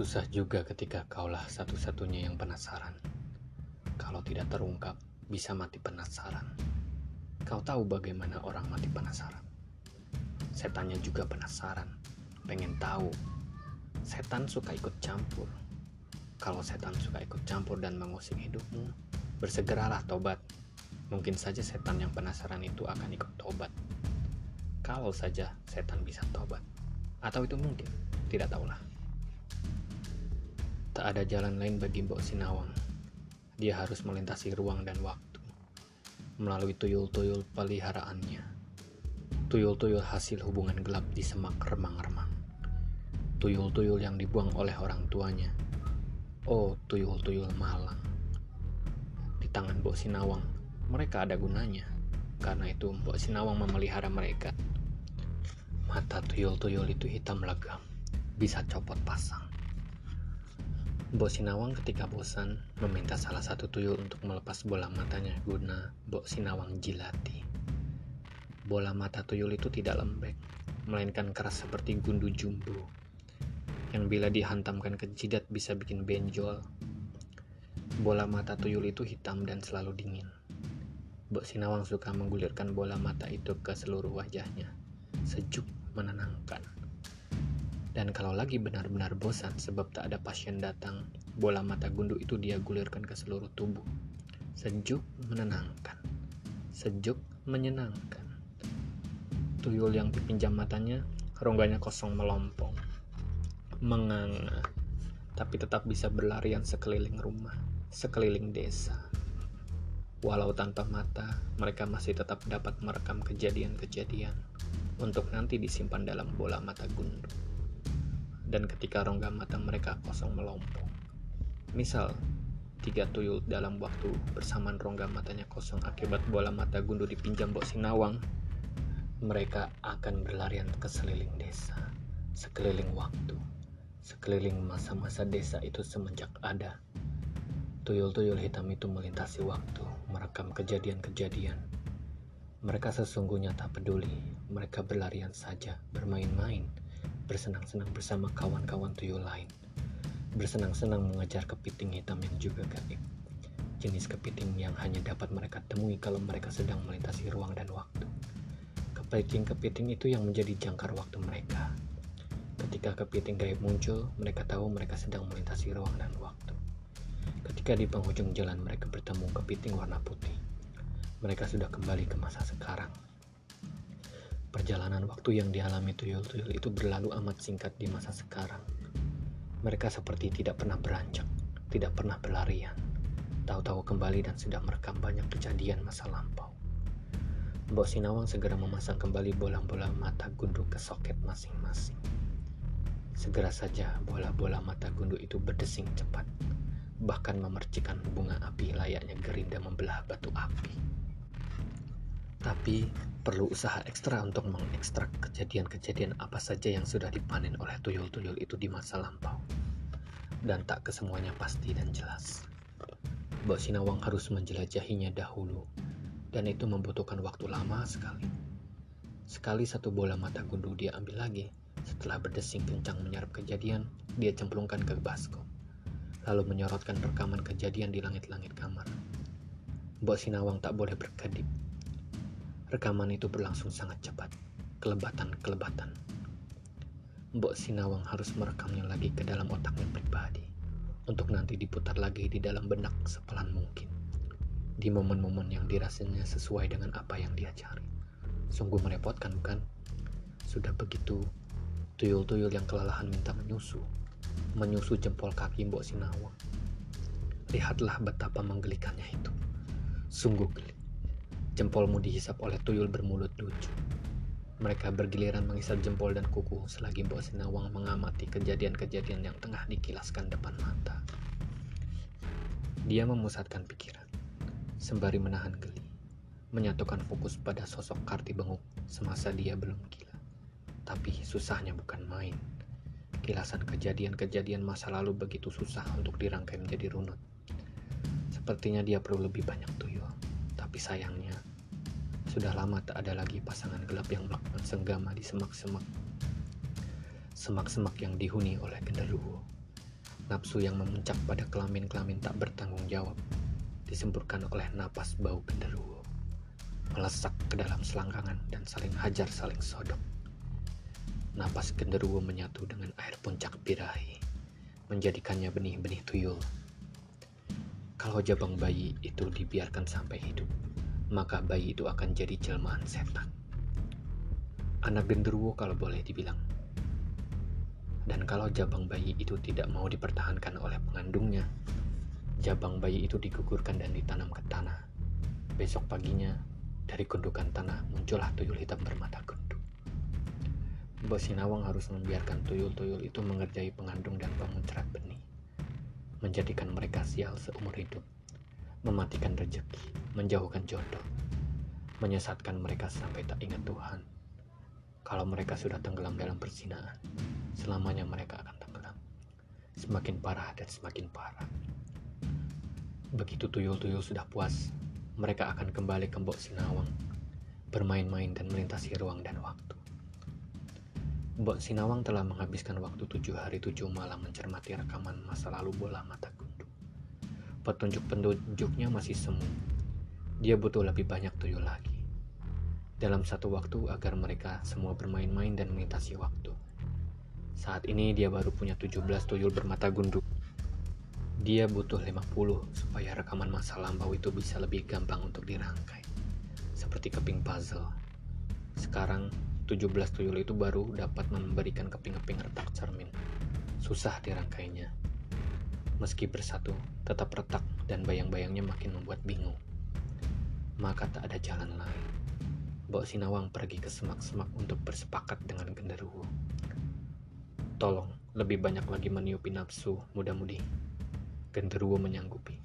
Susah juga ketika kaulah satu-satunya yang penasaran. Kalau tidak terungkap, bisa mati penasaran. Kau tahu bagaimana orang mati penasaran? Setannya juga penasaran, pengen tahu. Setan suka ikut campur. Kalau setan suka ikut campur dan mengusik hidupmu, bersegeralah tobat. Mungkin saja setan yang penasaran itu akan ikut tobat. Kalau saja setan bisa tobat. Atau itu mungkin, tidak tahulah. Tak ada jalan lain bagi Mbok Sinawang. Dia harus melintasi ruang dan waktu melalui tuyul-tuyul peliharaannya. Tuyul-tuyul hasil hubungan gelap di semak remang-remang. Tuyul-tuyul yang dibuang oleh orang tuanya. Oh, tuyul-tuyul malang. Di tangan Mbok Sinawang, mereka ada gunanya. Karena itu Mbok Sinawang memelihara mereka. Mata tuyul-tuyul itu hitam legam, bisa copot pasang. Mbok Sinawang ketika bosan meminta salah satu tuyul untuk melepas bola matanya guna Mbok Sinawang jilati. Bola mata tuyul itu tidak lembek, melainkan keras seperti gundu jumbo, yang bila dihantamkan ke jidat bisa bikin benjol. Bola mata tuyul itu hitam dan selalu dingin. Mbok Sinawang suka menggulirkan bola mata itu ke seluruh wajahnya. Sejuk, menenangkan. Dan kalau lagi benar-benar bosan sebab tak ada pasien datang, bola mata gundu itu dia gulirkan ke seluruh tubuh. Sejuk, menenangkan. Sejuk, menyenangkan. Tuyul yang dipinjam matanya, rongganya kosong melompong, menganga, tapi tetap bisa berlarian sekeliling rumah, sekeliling desa. Walau tanpa mata, mereka masih tetap dapat merekam kejadian-kejadian untuk nanti disimpan dalam bola mata gundu. Dan ketika rongga mata mereka kosong melompong, misal 3 tuyul dalam waktu bersamaan rongga matanya kosong akibat bola mata gundu dipinjam Mbok Sinawang, mereka akan berlarian ke sekeliling desa, sekeliling waktu, sekeliling masa-masa desa itu semenjak ada. Tuyul-tuyul hitam itu melintasi waktu, merekam kejadian-kejadian. Mereka sesungguhnya tak peduli, mereka berlarian saja, bermain-main, bersenang-senang bersama kawan-kawan tuyul lain. Bersenang-senang mengejar kepiting hitam yang juga gaib. Jenis kepiting yang hanya dapat mereka temui kalau mereka sedang melintasi ruang dan waktu. Kepiting-kepiting itu yang menjadi jangkar waktu mereka. Ketika kepiting gaib muncul, mereka tahu mereka sedang melintasi ruang dan waktu. Ketika di penghujung jalan mereka bertemu kepiting warna putih, mereka sudah kembali ke masa sekarang. Perjalanan waktu yang dialami tuyul-tuyul itu berlalu amat singkat di masa sekarang. Mereka seperti tidak pernah beranjak, tidak pernah berlarian, tahu-tahu kembali dan sudah merekam banyak kejadian masa lampau. Mbok Sinawang segera memasang kembali bola-bola mata gundu ke soket masing-masing. Segera saja bola-bola mata gundu itu berdesing cepat, bahkan memercikan bunga api layaknya gerinda membelah batu api. Tapi perlu usaha ekstra untuk mengekstrak kejadian-kejadian apa saja yang sudah dipanen oleh tuyul-tuyul itu di masa lampau. Dan tak kesemuanya pasti dan jelas. Mbok Sinawang harus menjelajahinya dahulu, dan itu membutuhkan waktu lama sekali. Sekali satu bola mata gundu dia ambil lagi. Setelah berdesing kencang menyerap kejadian, dia cemplungkan ke baskom, lalu menyorotkan rekaman kejadian di langit-langit kamar. Mbok Sinawang tak boleh berkedip. Rekaman itu berlangsung sangat cepat, kelebatan-kelebatan. Mbok Sinawang harus merekamnya lagi ke dalam otaknya pribadi, untuk nanti diputar lagi di dalam benak sepelan mungkin, di momen-momen yang dirasanya sesuai dengan apa yang dia cari. Sungguh merepotkan, bukan? Sudah begitu, tuyul-tuyul yang kelelahan minta menyusu jempol kaki Mbok Sinawang. Lihatlah betapa menggelikannya itu. Sungguh gelik. Jempolmu dihisap oleh tuyul bermulut lucu. Mereka bergiliran menghisap jempol dan kuku selagi Mbok Sinawang mengamati kejadian-kejadian yang tengah dikilaskan depan mata. Dia memusatkan pikiran, sembari menahan geli, menyatukan fokus pada sosok Karti Benguk semasa dia belum gila. Tapi susahnya bukan main. Kilasan kejadian-kejadian masa lalu begitu susah untuk dirangkai menjadi runut. Sepertinya dia perlu lebih banyak tuyul. Tapi sayangnya, sudah lama tak ada lagi pasangan gelap yang melakukan senggama di semak-semak. Semak-semak yang dihuni oleh genderuwo. Nafsu yang memuncak pada kelamin-kelamin tak bertanggung jawab disemburkan oleh napas bau genderuwo, melesak ke dalam selangkangan dan saling hajar saling sodok. Napas genderuwo menyatu dengan air puncak birahi, menjadikannya benih-benih tuyul. Kalau jabang bayi itu dibiarkan sampai hidup, maka bayi itu akan jadi jelmaan setan. Anak genderuwo kalau boleh dibilang. Dan kalau jabang bayi itu tidak mau dipertahankan oleh pengandungnya, jabang bayi itu digugurkan dan ditanam ke tanah. Besok paginya, dari gundukan tanah muncullah tuyul hitam bermata gundul. Mbok Sinawang harus membiarkan tuyul-tuyul itu mengerjai pengandung dan penguncerat benih, menjadikan mereka sial seumur hidup, mematikan rejeki, menjauhkan jodoh, menyesatkan mereka sampai tak ingat Tuhan. Kalau mereka sudah tenggelam dalam perzinaan, selamanya mereka akan tenggelam. Semakin parah dan semakin parah. Begitu tuyul-tuyul sudah puas, mereka akan kembali ke Mbok Sinawang, bermain-main dan melintasi ruang dan waktu. Mbok Sinawang telah menghabiskan waktu 7 hari 7 malam mencermati rekaman masa lalu bola mata gundu. Petunjuk-petunjuknya masih semu. Dia butuh lebih banyak tuyul lagi. Dalam satu waktu agar mereka semua bermain-main dan melintasi waktu. Saat ini dia baru punya 17 tuyul bermata gundul. Dia butuh 50 supaya rekaman masa lampau itu bisa lebih gampang untuk dirangkai, seperti keping puzzle. Sekarang 17 tuyul itu baru dapat memberikan keping-keping retak cermin. Susah dirangkainya. Meski bersatu, tetap retak dan bayang-bayangnya makin membuat bingung. Maka tak ada jalan lain. Mbok Sinawang pergi ke semak-semak untuk bersepakat dengan genderuwo. Tolong, lebih banyak lagi meniupi nafsu muda-mudi. Genderuwo menyanggupi.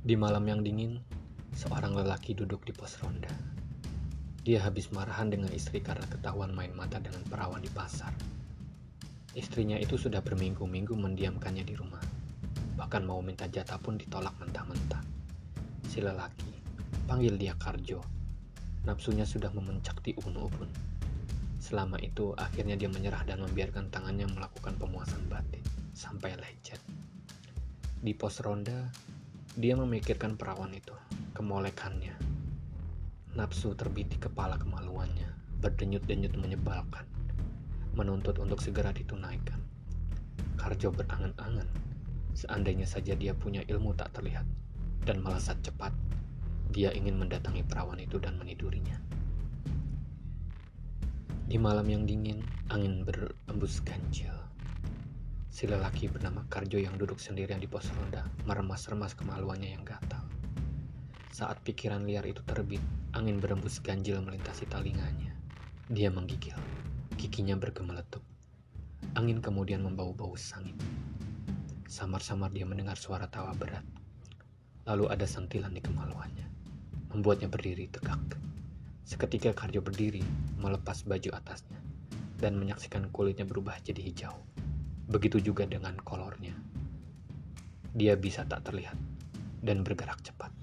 Di malam yang dingin, seorang lelaki duduk di pos ronda. Dia habis marahan dengan istri karena ketahuan main mata dengan perawan di pasar. Istrinya itu sudah berminggu-minggu mendiamkannya di rumah. Bahkan mau minta jatah pun ditolak mentah-mentah. Si lelaki, panggil dia Karjo, nafsunya sudah memuncak di ubun-ubun. Selama itu akhirnya dia menyerah dan membiarkan tangannya melakukan pemuasan batin sampai lecet. Di pos ronda, dia memikirkan perawan itu, kemolekannya. Nafsu terbit di kepala kemaluannya, berdenyut-denyut menyebalkan, menuntut untuk segera ditunaikan. Karjo berangan-angan, seandainya saja dia punya ilmu tak terlihat dan melesat cepat. Dia ingin mendatangi perawan itu dan menidurinya. Di malam yang dingin, angin berembus ganjil. Si lelaki bernama Karjo yang duduk sendirian di pos ronda, meremas-remas kemaluannya yang gatal. Saat pikiran liar itu terbit, angin berembus ganjil melintasi telinganya. Dia menggigil, giginya bergemeletup. Angin kemudian membau-bau sangit. Samar-samar dia mendengar suara tawa berat. Lalu ada sentilan di kemaluannya, membuatnya berdiri tegak. Seketika Karjo berdiri, melepas baju atasnya, dan menyaksikan kulitnya berubah jadi hijau. Begitu juga dengan kolornya. Dia bisa tak terlihat, dan bergerak cepat.